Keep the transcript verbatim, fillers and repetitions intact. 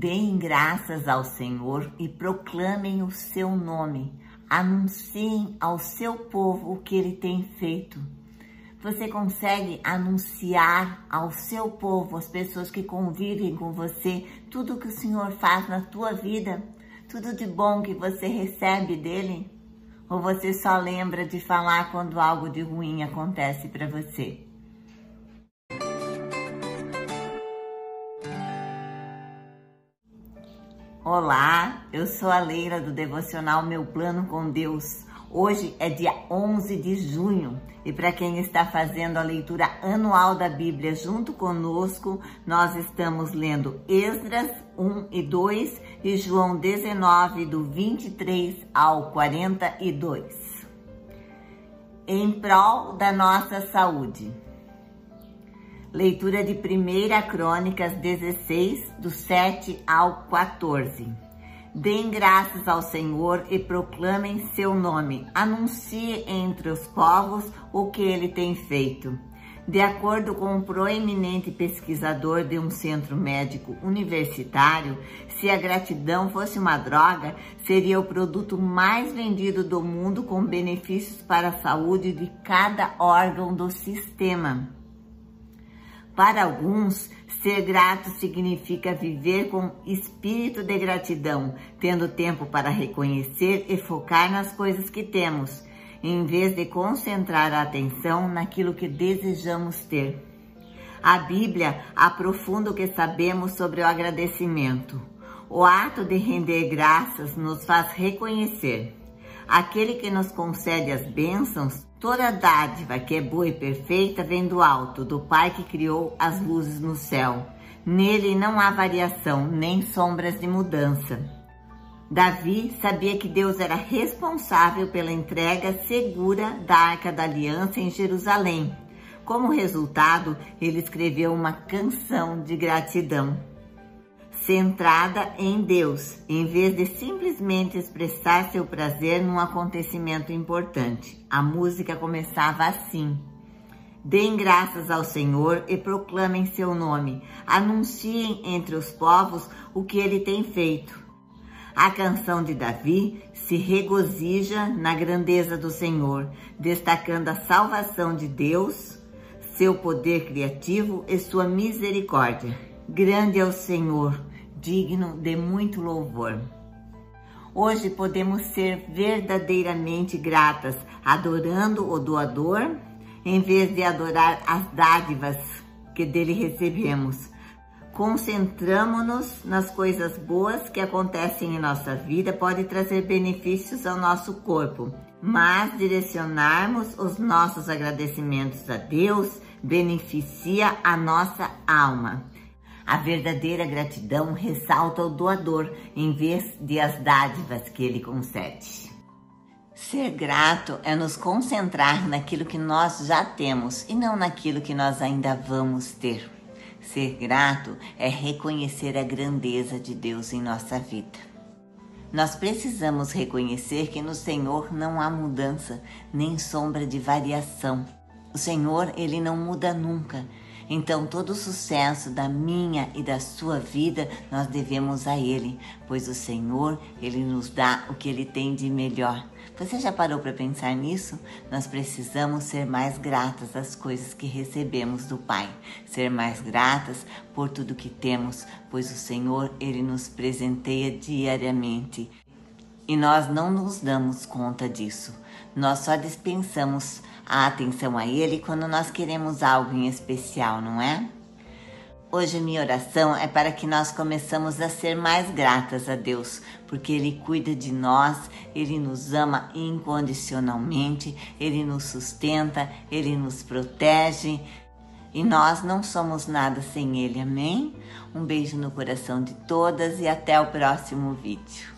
Deem graças ao Senhor e proclamem o seu nome. Anunciem ao seu povo o que ele tem feito. Você consegue anunciar ao seu povo, às pessoas que convivem com você, tudo o que o Senhor faz na tua vida? Tudo de bom que você recebe dele? Ou você só lembra de falar quando algo de ruim acontece para você? Olá, eu sou a Leila do Devocional Meu Plano com Deus. Hoje é dia onze de junho e para quem está fazendo a leitura anual da Bíblia junto conosco, nós estamos lendo Esdras um e dois e João dezenove, do vinte e três ao quarenta e dois. Em prol da nossa saúde. Leitura de primeira Crônicas dezesseis, do sete ao quatorze. Deem graças ao Senhor e proclamem seu nome. Anuncie entre os povos o que ele tem feito. De acordo com um proeminente pesquisador de um centro médico universitário, se a gratidão fosse uma droga, seria o produto mais vendido do mundo, com benefícios para a saúde de cada órgão do sistema. Para alguns, ser grato significa viver com espírito de gratidão, tendo tempo para reconhecer e focar nas coisas que temos, em vez de concentrar a atenção naquilo que desejamos ter. A Bíblia aprofunda o que sabemos sobre o agradecimento. O ato de render graças nos faz reconhecer. Aquele que nos concede as bênçãos, toda dádiva que é boa e perfeita vem do alto, do Pai que criou as luzes no céu. Nele não há variação, nem sombras de mudança. Davi sabia que Deus era responsável pela entrega segura da Arca da Aliança em Jerusalém. Como resultado, ele escreveu uma canção de gratidão, centrada em Deus, em vez de simplesmente expressar seu prazer num acontecimento importante. A música começava assim: deem graças ao Senhor e proclamem seu nome, anunciem entre os povos o que ele tem feito. A canção de Davi se regozija na grandeza do Senhor, destacando a salvação de Deus, seu poder criativo e sua misericórdia. Grande é o Senhor, digno de muito louvor. Hoje podemos ser verdadeiramente gratas, adorando o doador, em vez de adorar as dádivas que dele recebemos. Concentramo-nos nas coisas boas que acontecem em nossa vida, pode trazer benefícios ao nosso corpo, mas direcionarmos os nossos agradecimentos a Deus beneficia a nossa alma. A verdadeira gratidão ressalta o doador, em vez de as dádivas que ele concede. Ser grato é nos concentrar naquilo que nós já temos e não naquilo que nós ainda vamos ter. Ser grato é reconhecer a grandeza de Deus em nossa vida. Nós precisamos reconhecer que no Senhor não há mudança, nem sombra de variação. O Senhor, ele não muda nunca. Então, todo o sucesso da minha e da sua vida, nós devemos a Ele, pois o Senhor, Ele nos dá o que Ele tem de melhor. Você já parou para pensar nisso? Nós precisamos ser mais gratas às coisas que recebemos do Pai, ser mais gratas por tudo que temos, pois o Senhor, Ele nos presenteia diariamente. E nós não nos damos conta disso. Nós só dispensamos a atenção a Ele quando nós queremos algo em especial, não é? Hoje minha oração é para que nós começamos a ser mais gratas a Deus, porque Ele cuida de nós, Ele nos ama incondicionalmente, Ele nos sustenta, Ele nos protege. E nós não somos nada sem Ele, amém? Um beijo no coração de todas e até o próximo vídeo.